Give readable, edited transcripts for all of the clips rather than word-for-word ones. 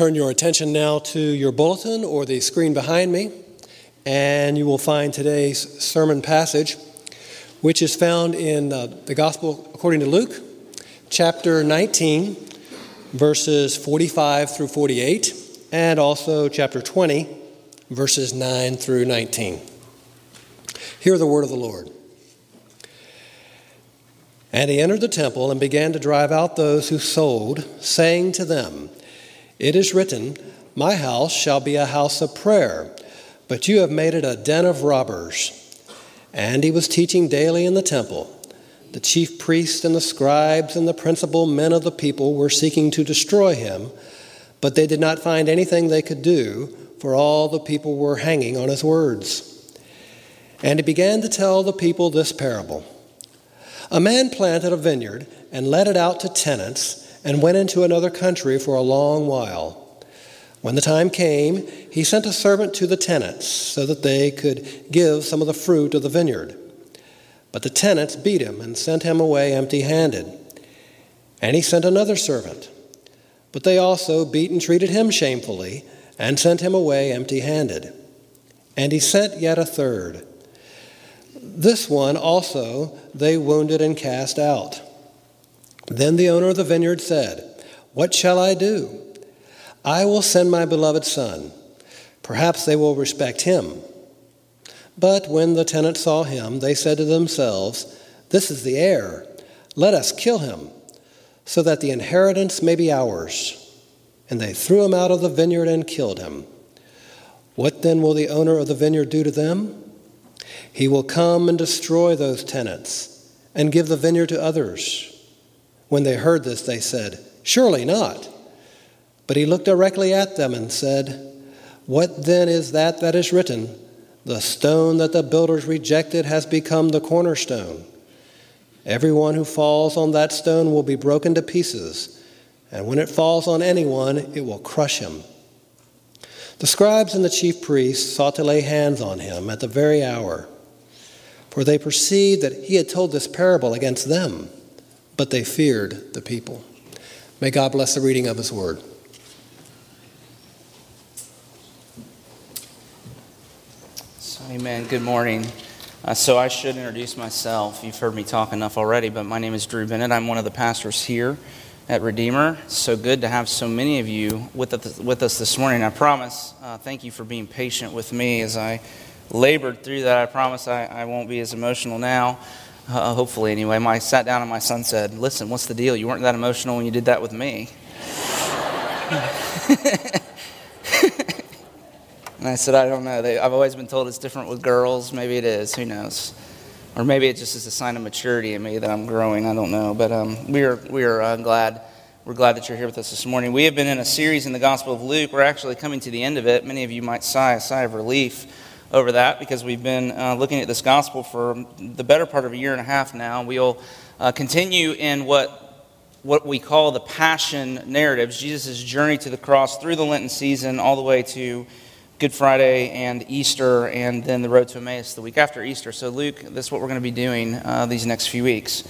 turn your attention now to your bulletin or the screen behind me, and you will find today's sermon passage, which is found in the Gospel according to Luke, chapter 19, verses 45 through 48, and also chapter 20, verses 9 through 19. Hear the word of the Lord. And he entered the temple and began to drive out those who sold, saying to them, "It is written, 'My house shall be a house of prayer, but you have made it a den of robbers.'" And he was teaching daily in the temple. The chief priests and the scribes and the principal men of the people were seeking to destroy him, but they did not find anything they could do, for all the people were hanging on his words. And he began to tell the people this parable. "A man planted a vineyard and let it out to tenants and went into another country for a long while. When the time came, he sent a servant to the tenants so that they could give some of the fruit of the vineyard. But the tenants beat him and sent him away empty-handed. And he sent another servant. But they also beat and treated him shamefully and sent him away empty-handed. And he sent yet a third. This one also they wounded and cast out. Then the owner of the vineyard said, 'What shall I do? I will send my beloved son. Perhaps they will respect him.' But when the tenants saw him, they said to themselves, 'This is the heir. Let us kill him, so that the inheritance may be ours.' And they threw him out of the vineyard and killed him. What then will the owner of the vineyard do to them? He will come and destroy those tenants and give the vineyard to others." When they heard this, they said, "Surely not." But he looked directly at them and said, "What then is that is written, 'The stone that the builders rejected has become the cornerstone'? Everyone who falls on that stone will be broken to pieces, and when it falls on anyone, it will crush him." The scribes and the chief priests sought to lay hands on him at the very hour, for they perceived that he had told this parable against them, but they feared the people. May God bless the reading of his word. Amen. Good morning. So I should introduce myself. You've heard me talk enough already, but my name is Drew Bennett. I'm one of the pastors here at Redeemer. So good to have so many of you with us this morning. I promise, thank you for being patient with me as I labored through that. I promise I won't be as emotional now, hopefully anyway. I sat down and my son said, "Listen, what's the deal? You weren't that emotional when you did that with me." And I said, "I don't know. I've always been told it's different with girls. Maybe it is. Who knows? Or maybe it just is a sign of maturity in me that I'm growing. I don't know." But we're glad that you're here with us this morning. We have been in a series in the Gospel of Luke. We're actually coming to the end of it. Many of you might sigh a sigh of relief over that, because we've been looking at this gospel for the better part of a year and a half now. We'll continue in what we call the Passion narratives, Jesus' journey to the cross through the Lenten season all the way to Good Friday and Easter, and then the road to Emmaus the week after Easter. So Luke, that's what we're going to be doing these next few weeks.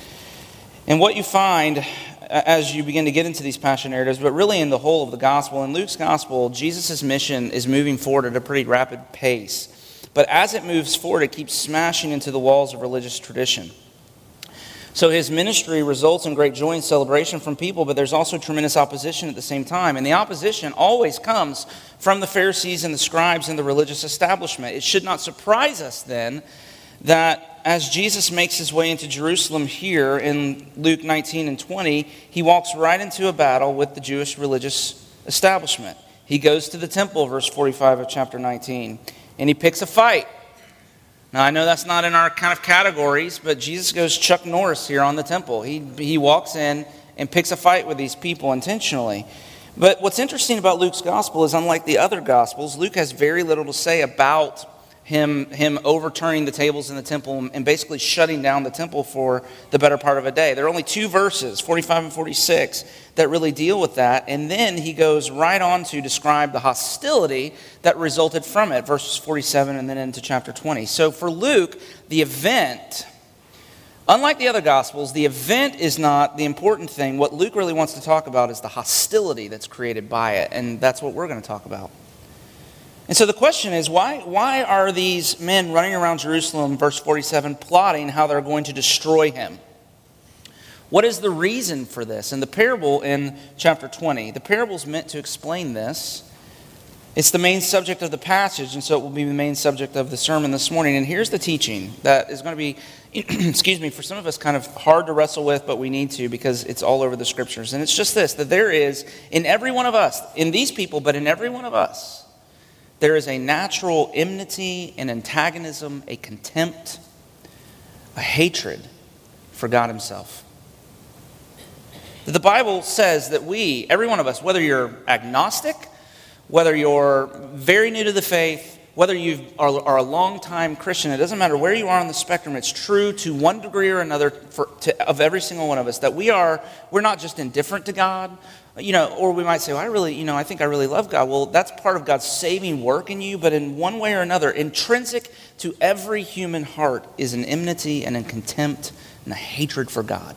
And what you find as you begin to get into these passion narratives, but really in the whole of the gospel, in Luke's gospel, Jesus' mission is moving forward at a pretty rapid pace. But as it moves forward, it keeps smashing into the walls of religious tradition. So his ministry results in great joy and celebration from people, but there's also tremendous opposition at the same time. And the opposition always comes from the Pharisees and the scribes and the religious establishment. It should not surprise us then that as Jesus makes his way into Jerusalem here in Luke 19 and 20, he walks right into a battle with the Jewish religious establishment. He goes to the temple, verse 45 of chapter 19, and he picks a fight. Now, I know that's not in our kind of categories, but Jesus goes Chuck Norris here on the temple. He walks in and picks a fight with these people intentionally. But what's interesting about Luke's gospel is, unlike the other gospels, Luke has very little to say about him overturning the tables in the temple and basically shutting down the temple for the better part of a day. There are only two verses, 45 and 46, that really deal with that. And then he goes right on to describe the hostility that resulted from it, verses 47 and then into chapter 20. So for Luke, the event Unlike the other Gospels, the event is not the important thing. What Luke really wants to talk about is the hostility that's created by it, and that's what we're going to talk about. And so the question is, why are these men running around Jerusalem, verse 47, plotting how they're going to destroy him? What is the reason for this? And the parable in chapter 20, the parable is meant to explain this. It's the main subject of the passage, and so it will be the main subject of the sermon this morning. And here's the teaching that is going to be, for some of us kind of hard to wrestle with, but we need to because it's all over the Scriptures. And it's just this, that there is in every one of us, in these people, but in every one of us, there is a natural enmity, an antagonism, a contempt, a hatred for God himself. The Bible says that we, every one of us, whether you're agnostic, whether you're very new to the faith, whether you are a long-time Christian, it doesn't matter where you are on the spectrum, it's true to one degree or another of every single one of us, that we're not just indifferent to God, or we might say, I think I really love God. Well, that's part of God's saving work in you, but in one way or another, intrinsic to every human heart is an enmity and a contempt and a hatred for God.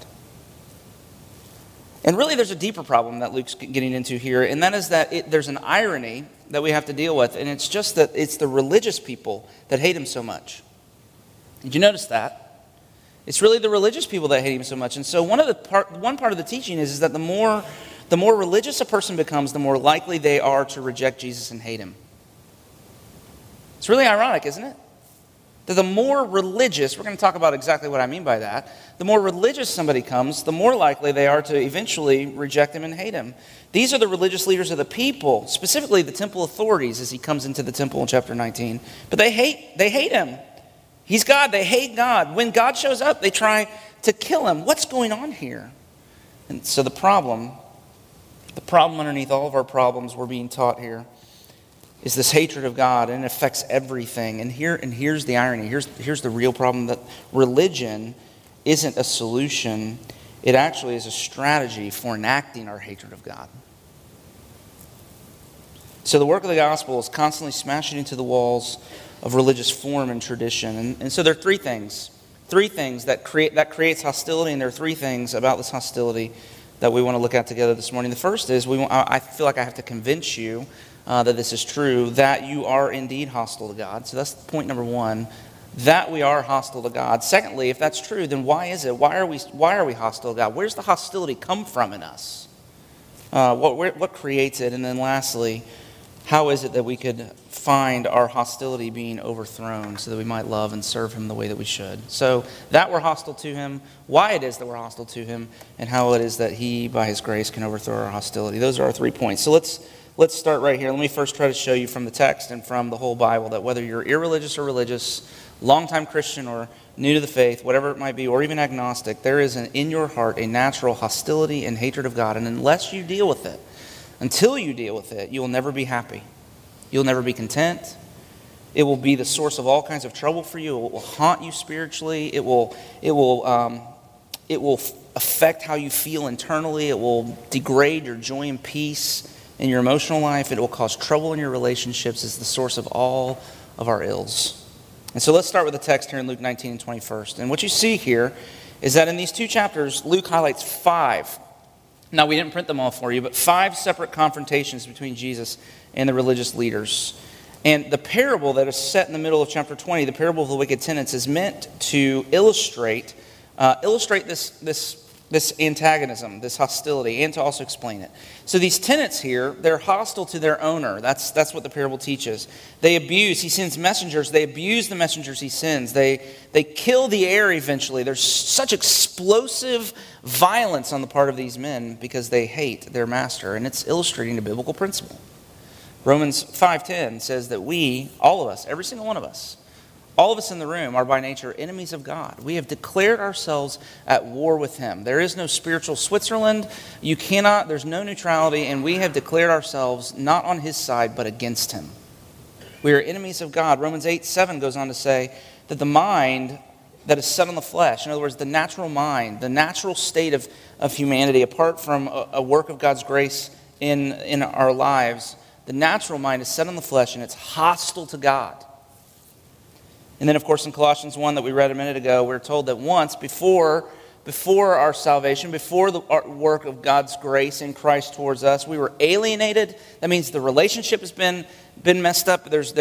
And really, there's a deeper problem that Luke's getting into here, and that is that there's an irony that we have to deal with, and it's just that it's the religious people that hate him so much. Did you notice that? It's really the religious people that hate him so much. And so one part of the teaching is that the more religious a person becomes, the more likely they are to reject Jesus and hate him. It's really ironic, isn't it? That the more religious, we're going to talk about exactly what I mean by that, the more religious somebody comes, the more likely they are to eventually reject him and hate him. These are the religious leaders of the people, specifically the temple authorities as he comes into the temple in chapter 19. But they hate him. He's God. They hate God. When God shows up, they try to kill him. What's going on here? And so the problem underneath all of our problems we're being taught here is this hatred of God, and it affects everything. And here's the irony. Here's the real problem, that religion isn't a solution. It actually is a strategy for enacting our hatred of God. So the work of the gospel is constantly smashing into the walls of religious form and tradition. And so there are three things that creates hostility, and there are three things about this hostility that we want to look at together this morning. The first is I feel like I have to convince you that this is true, that you are indeed hostile to God. So that's point number one, that we are hostile to God. Secondly, if that's true, then why is it? Why are we hostile to God? Where's the hostility come from in us? What creates it? And then lastly, how is it that we could find our hostility being overthrown so that we might love and serve him the way that we should? So that we're hostile to him, why it is that we're hostile to him, and how it is that he, by his grace, can overthrow our hostility. Those are our 3 points. So let's start right here. Let me first try to show you from the text and from the whole Bible that whether you're irreligious or religious, longtime Christian or new to the faith, whatever it might be, or even agnostic, there is in your heart a natural hostility and hatred of God. And until you deal with it, you'll never be happy. You'll never be content. It will be the source of all kinds of trouble for you. It will haunt you spiritually. It will affect how you feel internally. It will degrade your joy and peace in your emotional life. It will cause trouble in your relationships. It's the source of all of our ills. And so let's start with the text here in Luke 19 and 21st. And what you see here is that in these two chapters, Luke highlights five. Now, we didn't print them all for you, but five separate confrontations between Jesus and the religious leaders. And the parable that is set in the middle of chapter 20, the parable of the wicked tenants, is meant to illustrate this antagonism, this hostility, and to also explain it. So these tenants here, they're hostile to their owner. That's what the parable teaches. They abuse. He sends messengers. They abuse the messengers he sends. They kill the heir eventually. There's such explosive violence on the part of these men because they hate their master, and it's illustrating a biblical principle. Romans 5:10 says that we, all of us, every single one of us, all of us in the room are by nature enemies of God. We have declared ourselves at war with him. There is no spiritual Switzerland. There's no neutrality, and we have declared ourselves not on his side but against him. We are enemies of God. Romans 8:7 goes on to say that the mind that is set on the flesh, in other words, the natural mind, the natural state of humanity, apart from a work of God's grace in our lives, the natural mind is set on the flesh and it's hostile to God. And then, of course, in Colossians 1 that we read a minute ago, we're told that once, before our salvation, before the work of God's grace in Christ towards us, we were alienated. That means the relationship has been messed up. There's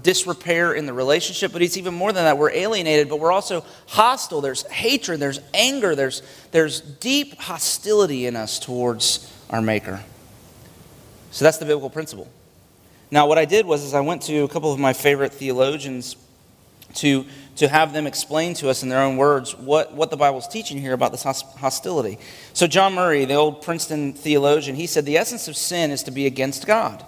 disrepair in the relationship, but it's even more than that. We're alienated, but we're also hostile. There's hatred, there's anger, there's deep hostility in us towards our Maker. So that's the biblical principle. Now, what I did was I went to a couple of my favorite theologians to have them explain to us in their own words what the Bible's teaching here about this hostility. So John Murray, the old Princeton theologian, he said, the essence of sin is to be against God.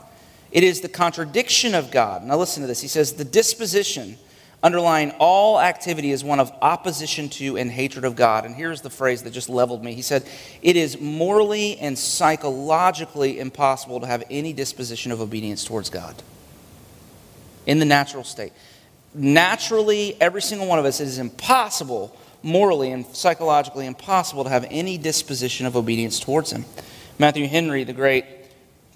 It is the contradiction of God. Now listen to this. He says, the disposition underlying all activity is one of opposition to and hatred of God. And here's the phrase that just leveled me. He said, it is morally and psychologically impossible to have any disposition of obedience towards God in the natural state. Naturally, every single one of us, it is impossible, morally and psychologically impossible, to have any disposition of obedience towards him. Matthew Henry, the great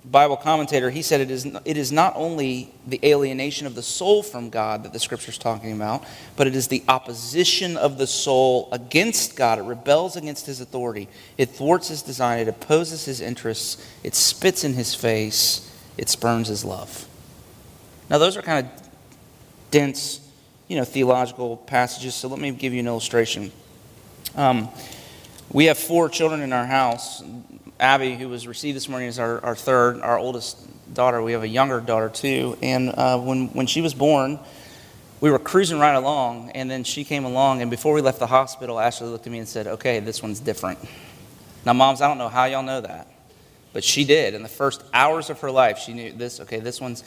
Bible commentator, he said it is not only the alienation of the soul from God that the Scripture's talking about, but it is the opposition of the soul against God. It rebels against his authority. It thwarts his design. It opposes his interests. It spits in his face. It spurns his love. Now, those are kind of dense, theological passages. So let me give you an illustration. We have 4 children in our house. Abby, who was received this morning, is our third, our oldest daughter. We have a younger daughter too. And when she was born, we were cruising right along, and then she came along. And before we left the hospital, Ashley looked at me and said, "Okay, this one's different." Now, moms, I don't know how y'all know that, but she did. In the first hours of her life, she knew this. Okay, this one's.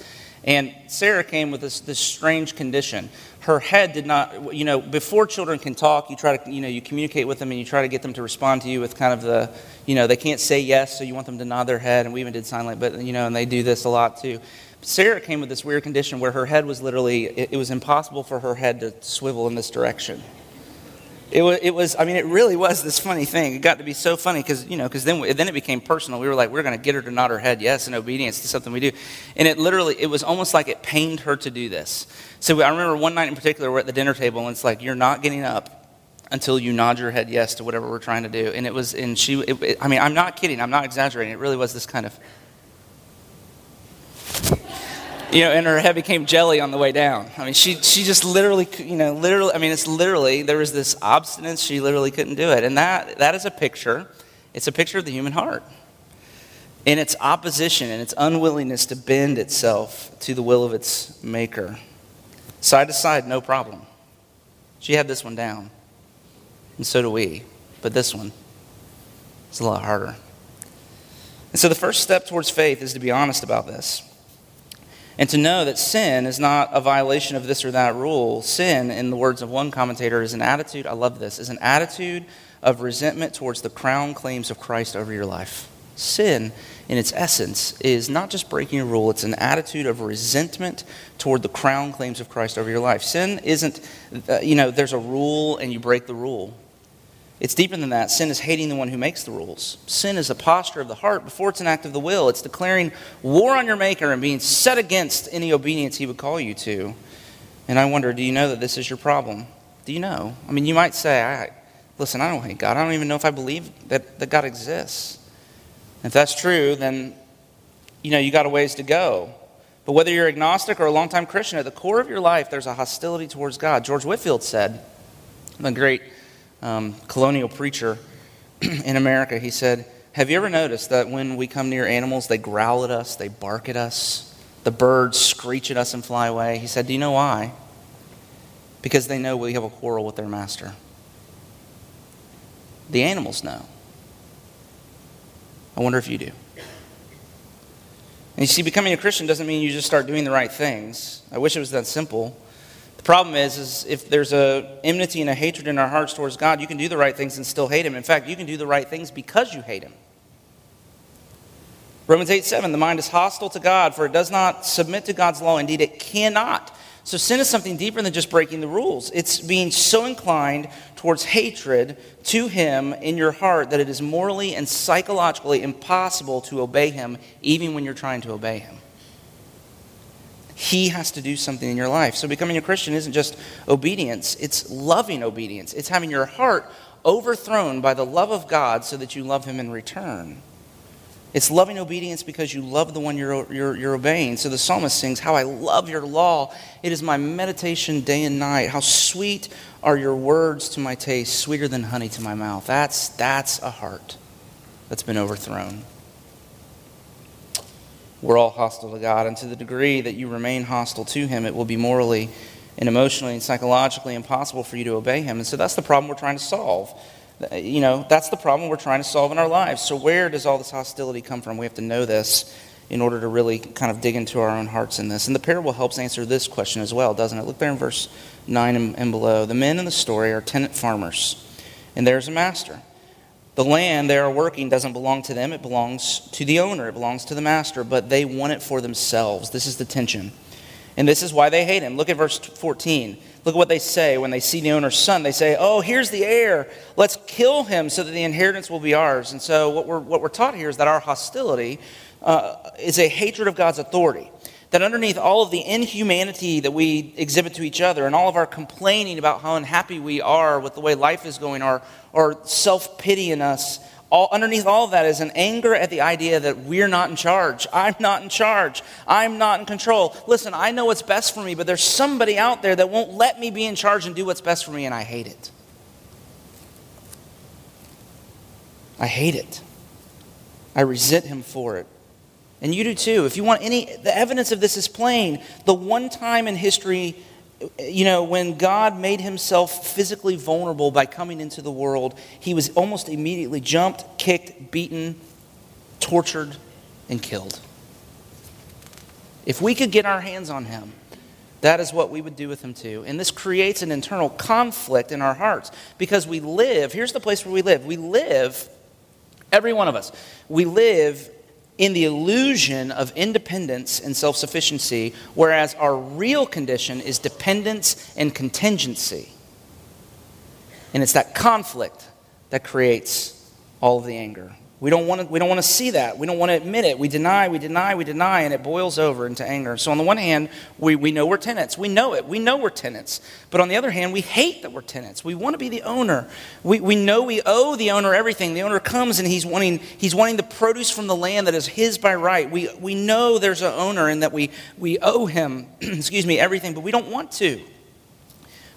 And Sarah came with this strange condition. Her head did not, before children can talk, you try to, you communicate with them and you try to get them to respond to you with kind of the, they can't say yes, so you want them to nod their head. And we even did sign language, but, and they do this a lot too. Sarah came with this weird condition where her head was literally, it was impossible for her head to swivel in this direction. It really was this funny thing. It got to be so funny because then it became personal. We were like, we're going to get her to nod her head yes in obedience to something we do. And it was almost like it pained her to do this. So I remember one night in particular, we're at the dinner table, and it's like, you're not getting up until you nod your head yes to whatever we're trying to do. And I'm not kidding. I'm not exaggerating. It really was this kind of, and her head became jelly on the way down. I mean, she just literally, there was this obstinance. She literally couldn't do it. And that is a picture. It's a picture of the human heart and its opposition and its unwillingness to bend itself to the will of its Maker. Side to side, no problem. She had this one down. And so do we. But this one is a lot harder. And so the first step towards faith is to be honest about this. And to know that sin is not a violation of this or that rule. Sin, in the words of one commentator, is an attitude, I love this, is an attitude of resentment towards the crown claims of Christ over your life. Sin, in its essence, is not just breaking a rule, it's an attitude of resentment toward the crown claims of Christ over your life. Sin isn't, there's a rule and you break the rule. It's deeper than that. Sin is hating the one who makes the rules. Sin is a posture of the heart before it's an act of the will. It's declaring war on your Maker and being set against any obedience he would call you to. And I wonder, do you know that this is your problem? Do you know? I mean, you might say, listen, I don't hate God. I don't even know if I believe that God exists. If that's true, then, you got a ways to go. But whether you're agnostic or a longtime Christian, at the core of your life, there's a hostility towards God. George Whitefield said, the great colonial preacher in America, he said, have you ever noticed that when we come near animals, they growl at us, they bark at us, the birds screech at us and fly away? He said, do you know why? Because they know we have a quarrel with their master. The animals know. I wonder if you do. And you see, becoming a Christian doesn't mean you just start doing the right things. I wish it was that simple. The problem is if there's a enmity and a hatred in our hearts towards God, you can do the right things and still hate him. In fact, you can do the right things because you hate him. Romans 8:7, the mind is hostile to God, for it does not submit to God's law. Indeed, it cannot. So sin is something deeper than just breaking the rules. It's being so inclined towards hatred to him in your heart that it is morally and psychologically impossible to obey him, even when you're trying to obey him. He has to do something in your life. So becoming a Christian isn't just obedience. It's loving obedience. It's having your heart overthrown by the love of God so that you love him in return. It's loving obedience because you love the one you're obeying. So the psalmist sings, "How I love your law. It is my meditation day and night. How sweet are your words to my taste, sweeter than honey to my mouth." That's a heart that's been overthrown. We're all hostile to God, and to the degree that you remain hostile to him, it will be morally and emotionally and psychologically impossible for you to obey him. And so that's the problem we're trying to solve. You know, that's the problem we're trying to solve in our lives. So where does all this hostility come from? We have to know this in order to really kind of dig into our own hearts in this. And the parable helps answer this question as well, doesn't it? Look there in verse 9 and below. The men in the story are tenant farmers, and there's a master. The land they are working doesn't belong to them. It belongs to the owner. It belongs to the master, but they want it for themselves. This is the tension. And this is why they hate him. Look at verse 14. Look at what they say when they see the owner's son. They say, "Oh, here's the heir. Let's kill him so that the inheritance will be ours." And so what we're taught here is that our hostility is a hatred of God's authority. That underneath all of the inhumanity that we exhibit to each other and all of our complaining about how unhappy we are with the way life is going, or self-pity in us, underneath all of that is an anger at the idea that we're not in charge. I'm not in charge. I'm not in control. Listen, I know what's best for me, but there's somebody out there that won't let me be in charge and do what's best for me, and I hate it. I hate it. I resent him for it. And you do too. If you want any, the evidence of this is plain. The one time in history, you know, when God made himself physically vulnerable by coming into the world, he was almost immediately jumped, kicked, beaten, tortured, and killed. If we could get our hands on him, that is what we would do with him too. And this creates an internal conflict in our hearts because we live, here's the place where we live. We live, every one of us, we live in the illusion of independence and self-sufficiency, whereas our real condition is dependence and contingency. And it's that conflict that creates all of the anger. We don't want to see that. We don't want to admit it. We deny, and it boils over into anger. So on the one hand, we know we're tenants. We know it. We know we're tenants. But on the other hand, we hate that we're tenants. We want to be the owner. We know we owe the owner everything. The owner comes and he's wanting the produce from the land that is his by right. We know there's an owner and that we owe him everything, but we don't want to.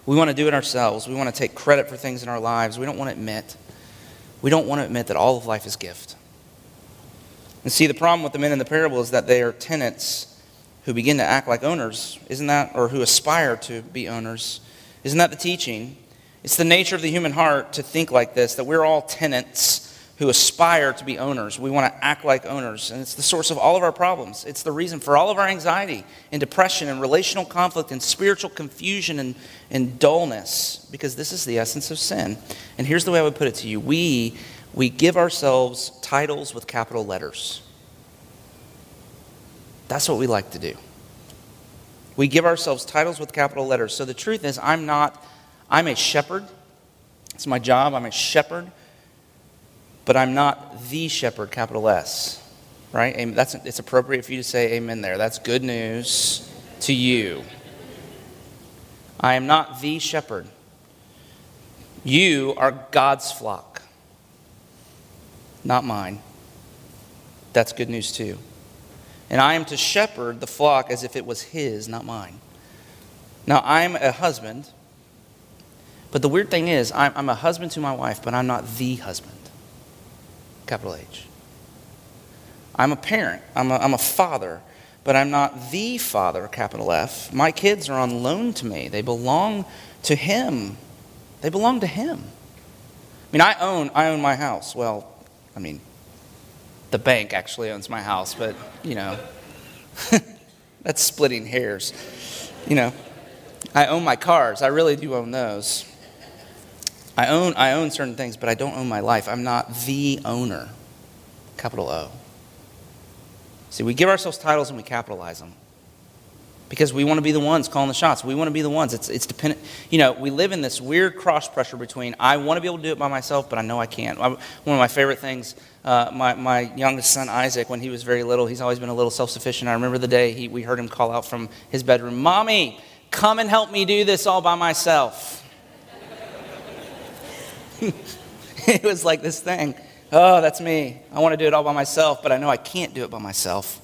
We want to do it ourselves. We want to take credit for things in our lives. We don't want to admit that all of life is gift. And see, the problem with the men in the parable is that they are tenants who begin to act like owners, isn't that? Or who aspire to be owners. Isn't that the teaching? It's the nature of the human heart to think like this, that we're all tenants who aspire to be owners. We want to act like owners. And it's the source of all of our problems. It's the reason for all of our anxiety and depression and relational conflict and spiritual confusion and dullness, because this is the essence of sin. And here's the way I would put it to you. We give ourselves titles with capital letters. That's what we like to do. We give ourselves titles with capital letters. So the truth is, I'm a shepherd. It's my job. I'm a shepherd. But I'm not the shepherd, capital S, right? Amen. It's appropriate for you to say amen there. That's good news to you. I am not the shepherd. You are God's flock, not mine. That's good news too. And I am to shepherd the flock as if it was his, not mine. Now, I'm a husband, but the weird thing is I'm a husband to my wife, but I'm not the husband. Capital H. I'm a parent. I'm a father, but I'm not the father, capital F. My kids are on loan to me. They belong to him. I mean, I own my house. Well, I mean, the bank actually owns my house, but, you know, that's splitting hairs. You know, I own my cars. I really do own those. I own certain things, but I don't own my life. I'm not the owner, capital O. See, we give ourselves titles and we capitalize them. because we want to be the ones calling the shots. We want to be the ones. It's dependent. You know, we live in this weird cross pressure between I want to be able to do it by myself, but I know I can't. One of my favorite things, my youngest son Isaac, when he was very little, he's always been a little self-sufficient. I remember the day we heard him call out from his bedroom, "Mommy, come and help me do this all by myself." It was like this thing. Oh, that's me. I want to do it all by myself, but I know I can't do it by myself.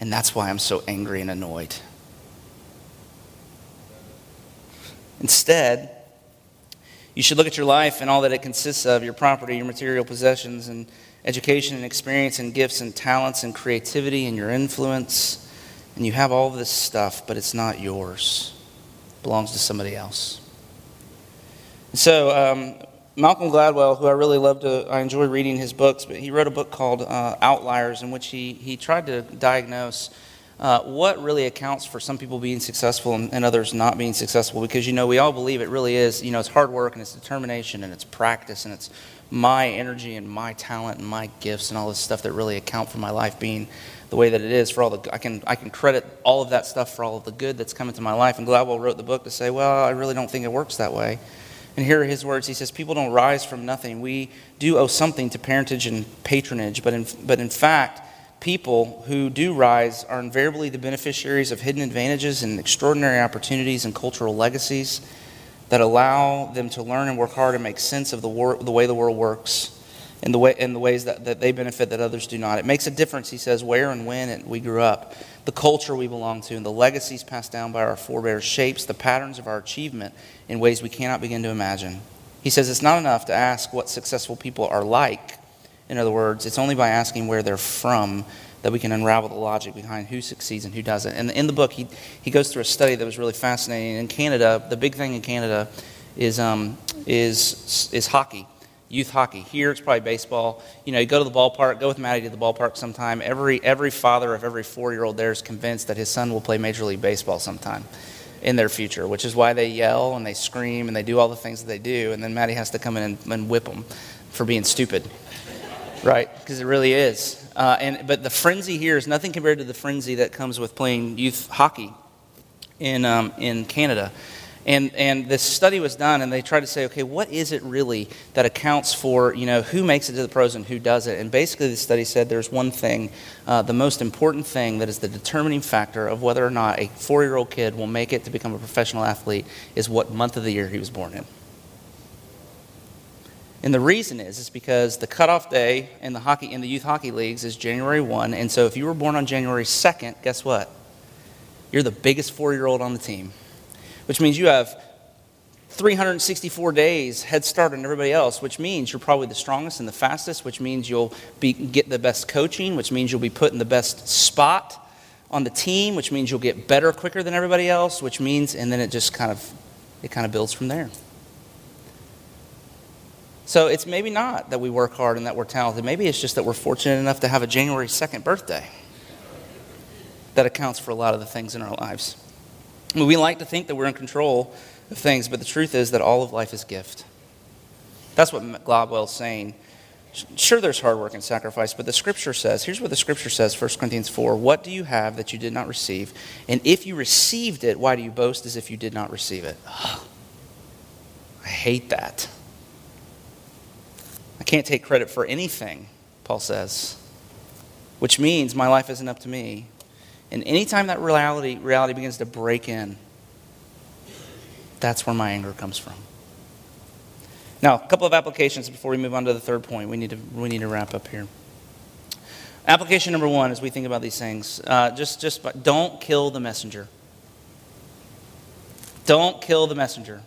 And that's why I'm so angry and annoyed. Instead, you should look at your life and all that it consists of, your property, your material possessions, and education and experience and gifts and talents and creativity and your influence. And you have all this stuff, but it's not yours. It belongs to somebody else. So Malcolm Gladwell, who I really love, I enjoy reading his books, but he wrote a book called Outliers, in which he tried to diagnose what really accounts for some people being successful and others not being successful, because, you know, we all believe it really is, you know, it's hard work and it's determination and it's practice and it's my energy and my talent and my gifts and all this stuff that really account for my life being the way that it is. For all the I can credit all of that stuff for all of the good that's come into my life. And Gladwell wrote the book to say, well, I really don't think it works that way. And here are his words. He says, people don't rise from nothing. We do owe something to parentage and patronage, but in fact, people who do rise are invariably the beneficiaries of hidden advantages and extraordinary opportunities and cultural legacies that allow them to learn and work hard and make sense of the way the world works and the ways that they benefit that others do not. It makes a difference, he says, where and when we grew up, the culture we belong to, and the legacies passed down by our forebears shapes the patterns of our achievement in ways we cannot begin to imagine. He says it's not enough to ask what successful people are like. In other words, it's only by asking where they're from that we can unravel the logic behind who succeeds and who doesn't. And in the book, he goes through a study that was really fascinating. In Canada, the big thing in Canada is hockey, youth hockey. Here, it's probably baseball. You know, you go to the ballpark, go with Maddie to the ballpark sometime. Every father of every 4-year-old there is convinced that his son will play Major League Baseball sometime in their future, which is why they yell and they scream and they do all the things that they do. And then Maddie has to come in and whip them for being stupid. Right, because it really is. But the frenzy here is nothing compared to the frenzy that comes with playing youth hockey in Canada. And this study was done, and they tried to say, okay, what is it really that accounts for, you know, who makes it to the pros and who doesn't? And basically the study said there's one thing, the most important thing that is the determining factor of whether or not a 4-year-old kid will make it to become a professional athlete is what month of the year he was born in. And the reason is because the cutoff day in the youth hockey leagues is January 1. And so if you were born on January 2nd, guess what? You're the biggest 4-year-old on the team, which means you have 364 days head start on everybody else, which means you're probably the strongest and the fastest, which means you'll get the best coaching, which means you'll be put in the best spot on the team, which means you'll get better quicker than everybody else, which means, and then it just kind of builds from there. So it's maybe not that we work hard and that we're talented. Maybe it's just that we're fortunate enough to have a January 2nd birthday. That accounts for a lot of the things in our lives. I mean, we like to think that we're in control of things, but the truth is that all of life is gift. That's what Gladwell's saying. Sure, there's hard work and sacrifice, but the Scripture says, here's what the Scripture says, 1 Corinthians 4, what do you have that you did not receive? And if you received it, why do you boast as if you did not receive it? Oh, I hate that. I can't take credit for anything, Paul says, which means my life isn't up to me. And anytime that reality begins to break in, that's where my anger comes from. Now, a couple of applications before we move on to the third point. We need to wrap up here. Application number one, as we think about these things, don't kill the messenger. Don't kill the messenger.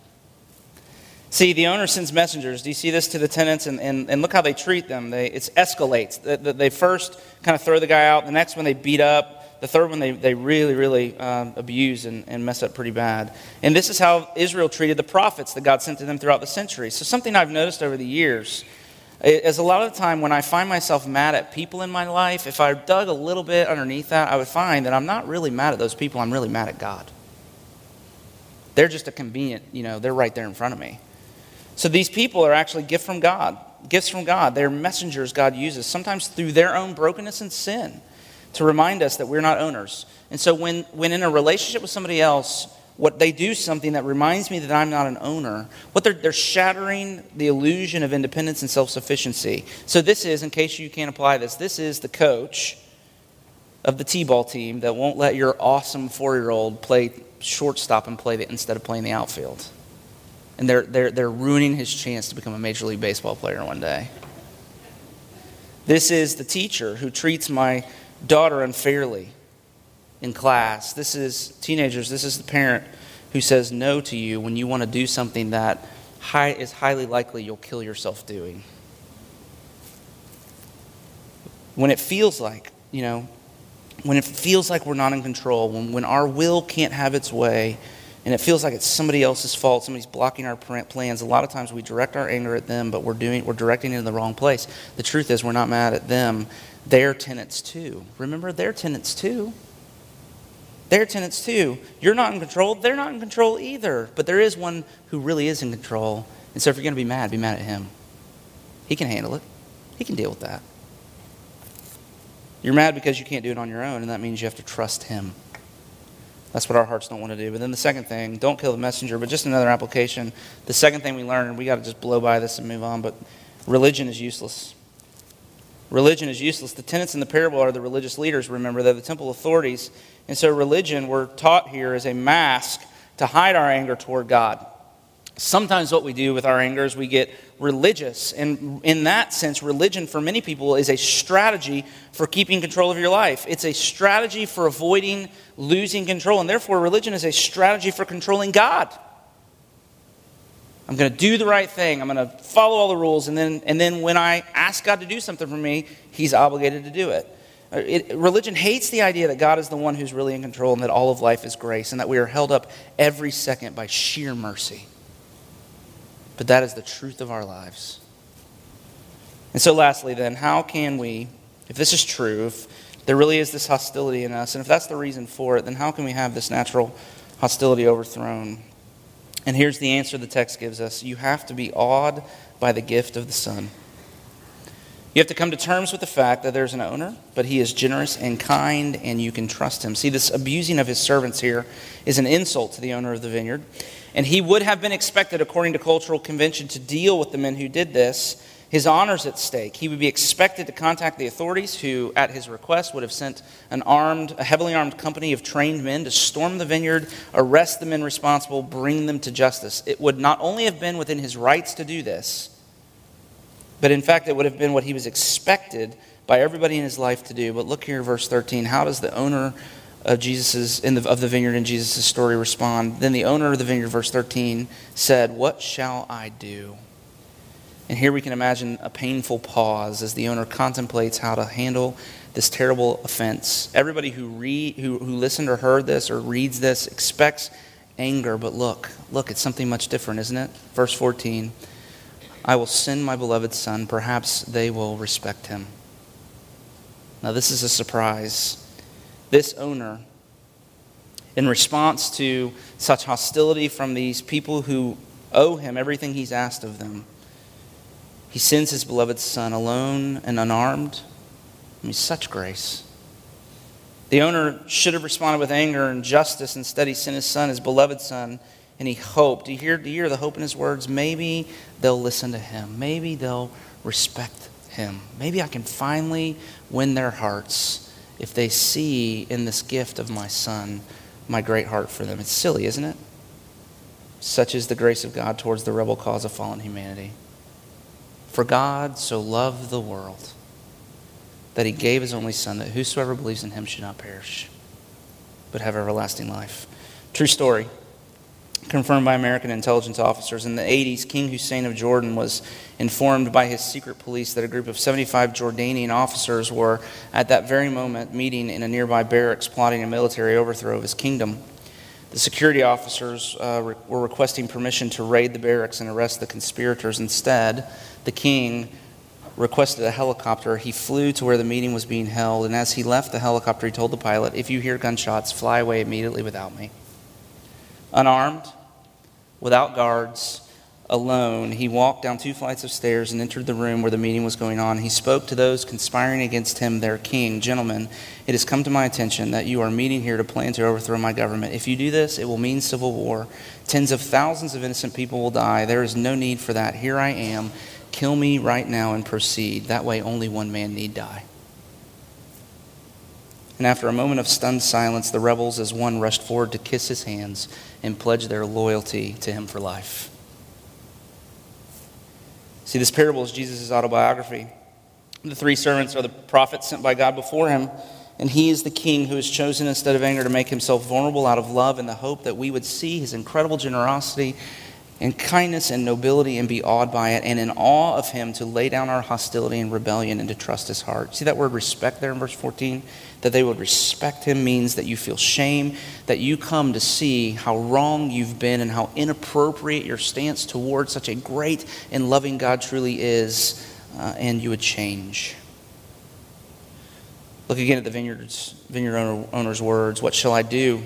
See, the owner sends messengers. Do you see this to the tenants? And look how they treat them. It escalates. They first kind of throw the guy out. The next one they beat up. The third one they really, really abuse and mess up pretty bad. And this is how Israel treated the prophets that God sent to them throughout the centuries. So something I've noticed over the years is a lot of the time when I find myself mad at people in my life, if I dug a little bit underneath that, I would find that I'm not really mad at those people. I'm really mad at God. They're just a convenient, you know, they're right there in front of me. So these people are actually gifts from God. They're messengers God uses, sometimes through their own brokenness and sin, to remind us that we're not owners. And so when in a relationship with somebody else, what they do something that reminds me that I'm not an owner, what they're shattering the illusion of independence and self-sufficiency. So this is, in case you can't apply this is the coach of the T-ball team that won't let your awesome 4-year-old play shortstop and play instead of playing the outfield. And they're ruining his chance to become a Major League Baseball player one day. This is the teacher who treats my daughter unfairly in class. This is teenagers. This is the parent who says no to you when you want to do something that is highly likely you'll kill yourself doing. When it feels like, when it feels like we're not in control, when our will can't have its way, and it feels like it's somebody else's fault, somebody's blocking our plans, a lot of times we direct our anger at them, but we're directing it in the wrong place. The truth is we're not mad at them. They're tenants too. Remember, they're tenants too. They're tenants too. You're not in control. They're not in control either. But there is one who really is in control. And so if you're going to be mad at him. He can handle it. He can deal with that. You're mad because you can't do it on your own, and that means you have to trust him. That's what our hearts don't want to do. But then the second thing, don't kill the messenger, but just another application. The second thing we learn, and we got to just blow by this and move on, but religion is useless. Religion is useless. The tenants in the parable are the religious leaders, remember. They're the temple authorities. And so religion, we're taught here, is a mask to hide our anger toward God. Sometimes what we do with our anger is we get religious. And in that sense, religion for many people is a strategy for keeping control of your life. It's a strategy for avoiding losing control. And therefore, religion is a strategy for controlling God. I'm going to do the right thing. I'm going to follow all the rules. And then when I ask God to do something for me, he's obligated to do it. Religion hates the idea that God is the one who's really in control and that all of life is grace and that we are held up every second by sheer mercy. But that is the truth of our lives. And so lastly then, how can we, if this is true, if there really is this hostility in us, and if that's the reason for it, then how can we have this natural hostility overthrown? And here's the answer the text gives us. You have to be awed by the gift of the Son. You have to come to terms with the fact that there's an owner, but he is generous and kind, and you can trust him. See, this abusing of his servants here is an insult to the owner of the vineyard. And he would have been expected, according to cultural convention, to deal with the men who did this. His honor's at stake. He would be expected to contact the authorities who, at his request, would have sent a heavily armed company of trained men to storm the vineyard, arrest the men responsible, bring them to justice. It would not only have been within his rights to do this, but in fact, it would have been what he was expected by everybody in his life to do. But look here, verse 13. How does the owner of the vineyard in Jesus' story respond? Then the owner of the vineyard, verse 13, said, "What shall I do?" And here we can imagine a painful pause as the owner contemplates how to handle this terrible offense. Everybody who listened or heard this or reads this expects anger, but look, it's something much different, isn't it? Verse 14, "I will send my beloved son, perhaps they will respect him." Now this is a surprise. This owner, in response to such hostility from these people who owe him everything he's asked of them, he sends his beloved son alone and unarmed. I mean, such grace. The owner should have responded with anger and justice. Instead, he sent his son, his beloved son, and he hoped. Do you hear the hope in his words? Maybe they'll listen to him. Maybe they'll respect him. Maybe I can finally win their hearts if they see in this gift of my son my great heart for them. It's silly, isn't it? Such is the grace of God towards the rebel cause of fallen humanity. For God so loved the world that he gave his only son, that whosoever believes in him should not perish, but have everlasting life. True story, confirmed by American intelligence officers. In the 80s, King Hussein of Jordan was informed by his secret police that a group of 75 Jordanian officers were at that very moment meeting in a nearby barracks plotting a military overthrow of his kingdom. The security officers were requesting permission to raid the barracks and arrest the conspirators. Instead, the king requested a helicopter. He flew to where the meeting was being held, and as he left the helicopter, he told the pilot, "If you hear gunshots, fly away immediately without me." Unarmed, without guards, alone, he walked down 2 flights of stairs and entered the room where the meeting was going on. He spoke to those conspiring against him, their king. Gentlemen, it has come to my attention that you are meeting here to plan to overthrow my government. If you do this, it will mean civil war. Tens of thousands of innocent people will die. There is no need for that. Here I am. Kill me right now and proceed. That way only one man need die. And after a moment of stunned silence, the rebels as one rushed forward to kiss his hands and pledge their loyalty to him for life. See, this parable is Jesus' autobiography. The 3 servants are the prophets sent by God before him, and he is the king who is chosen instead of anger to make himself vulnerable out of love and the hope that we would see his incredible generosity and kindness and nobility and be awed by it, and in awe of him to lay down our hostility and rebellion and to trust his heart. See that word respect there in verse 14? That they would respect him means that you feel shame, that you come to see how wrong you've been and how inappropriate your stance towards such a great and loving God truly is, and you would change. Look again at the vineyard owner's words. What shall I do?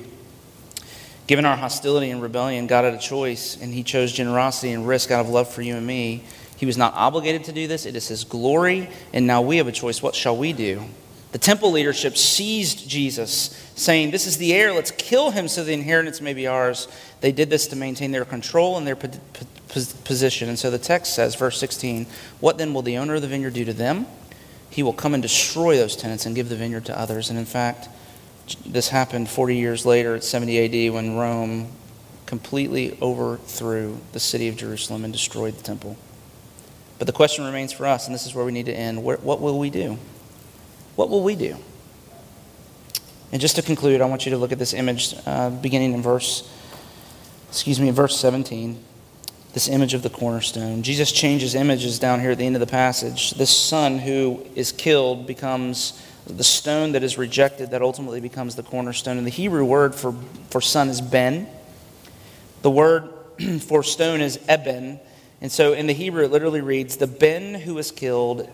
Given our hostility and rebellion, God had a choice, and he chose generosity and risk out of love for you and me. He was not obligated to do this. It is his glory, and now we have a choice. What shall we do? The temple leadership seized Jesus, saying, this is the heir, let's kill him so the inheritance may be ours. They did this to maintain their control and their position. And so the text says, verse 16, what then will the owner of the vineyard do to them? He will come and destroy those tenants and give the vineyard to others. And in fact, this happened 40 years later at 70 AD when Rome completely overthrew the city of Jerusalem and destroyed the temple. But the question remains for us, and this is where we need to end, what will we do? What will we do? And just to conclude, I want you to look at this image beginning in verse 17, this image of the cornerstone. Jesus changes images down here at the end of the passage. This son who is killed becomes the stone that is rejected that ultimately becomes the cornerstone. And the Hebrew word for son is ben. The word for stone is eben. And so in the Hebrew it literally reads, the ben who was killed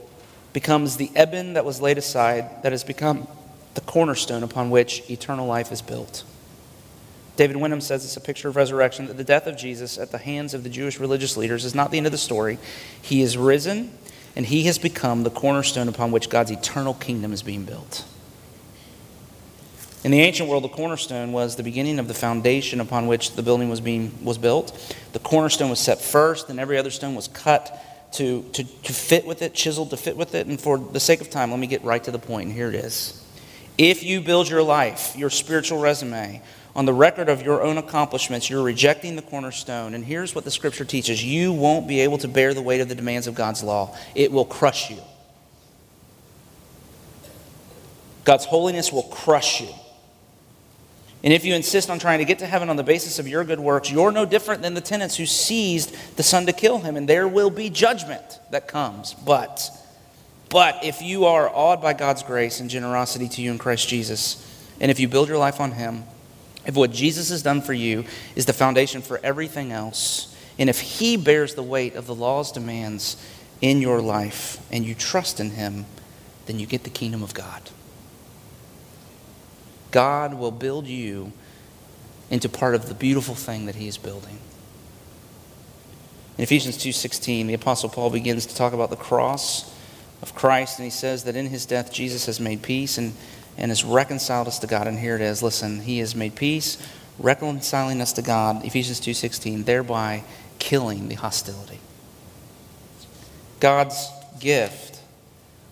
becomes the eben that was laid aside that has become the cornerstone upon which eternal life is built. David Wyndham says it's a picture of resurrection, that the death of Jesus at the hands of the Jewish religious leaders is not the end of the story. He is risen, and he has become the cornerstone upon which God's eternal kingdom is being built. In the ancient world, the cornerstone was the beginning of the foundation upon which the building was built. The cornerstone was set first, and every other stone was cut to fit with it, chiseled to fit with it. And for the sake of time, let me get right to the point, and here it is. If you build your life, your spiritual resume, on the record of your own accomplishments, you're rejecting the cornerstone. And here's what the scripture teaches. You won't be able to bear the weight of the demands of God's law. It will crush you. God's holiness will crush you. And if you insist on trying to get to heaven on the basis of your good works, you're no different than the tenants who seized the son to kill him. And there will be judgment that comes. But if you are awed by God's grace and generosity to you in Christ Jesus, and if you build your life on him, if what Jesus has done for you is the foundation for everything else, and if he bears the weight of the law's demands in your life and you trust in him, then you get the kingdom of God. God will build you into part of the beautiful thing that he is building. In Ephesians 2:16, the Apostle Paul begins to talk about the cross of Christ, and he says that in his death Jesus has made peace and has reconciled us to God. And here it is. Listen, he has made peace, reconciling us to God, Ephesians 2:16, thereby killing the hostility. God's gift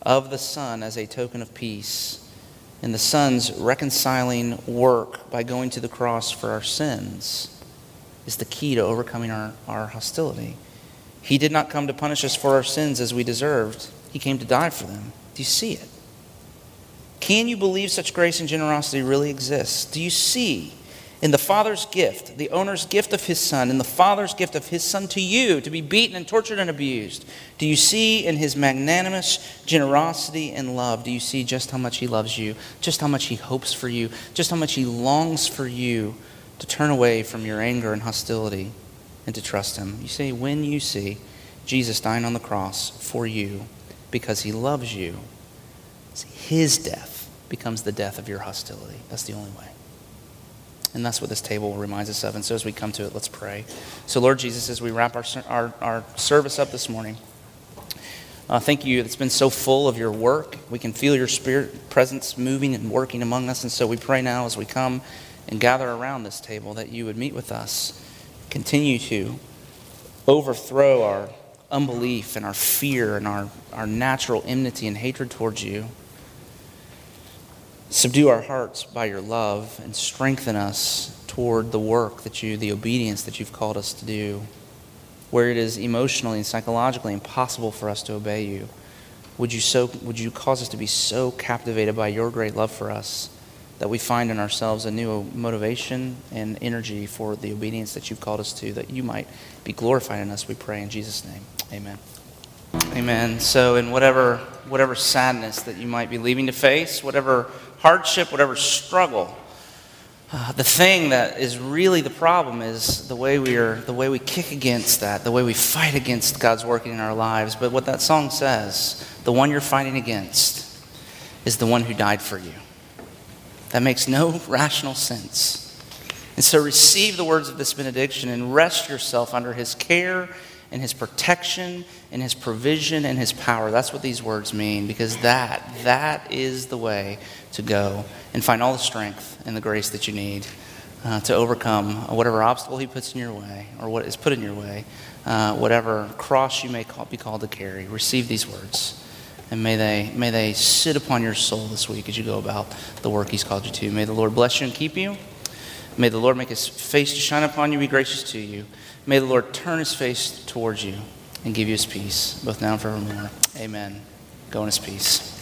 of the Son as a token of peace, and the Son's reconciling work by going to the cross for our sins is the key to overcoming our hostility. He did not come to punish us for our sins as we deserved. He came to die for them. Do you see it? Can you believe such grace and generosity really exists? Do you see in the Father's gift, the owner's gift of his Son, in the Father's gift of his Son to you, to be beaten and tortured and abused? Do you see in his magnanimous generosity and love, do you see just how much he loves you, just how much he hopes for you, just how much he longs for you to turn away from your anger and hostility and to trust him? You see, when you see Jesus dying on the cross for you because he loves you, his death becomes the death of your hostility. That's the only way. And that's what this table reminds us of. And so as we come to it, let's pray. So Lord Jesus, as we wrap our service up this morning, thank you. It's been so full of your work. We can feel your spirit presence moving and working among us. And so we pray now as we come and gather around this table that you would meet with us, continue to overthrow our unbelief and our fear and our natural enmity and hatred towards you. Subdue our hearts by your love and strengthen us toward the work that the obedience that you've called us to do. Where it is emotionally and psychologically impossible for us to obey you, would you cause us to be so captivated by your great love for us that we find in ourselves a new motivation and energy for the obedience that you've called us to, that you might be glorified in us, we pray in Jesus' name. Amen. Amen. So in whatever sadness that you might be leaving to face, whatever hardship, whatever struggle, the thing that is really the problem is the way we kick against that, the way we fight against God's working in our lives. But what that song says, the one you're fighting against is the one who died for you. That makes no rational sense. And so receive the words of this benediction and rest yourself under his care and his protection and his provision and his power. That's what these words mean, because that is the way to go and find all the strength and the grace that you need to overcome whatever obstacle he puts in your way, or what is put in your way, whatever cross you may be called to carry. Receive these words, and may they sit upon your soul this week as you go about the work he's called you to. May the Lord bless you and keep you. May the Lord make his face to shine upon you, be gracious to you. May the Lord turn his face towards you and give you his peace, both now and forevermore. Amen. Go in his peace.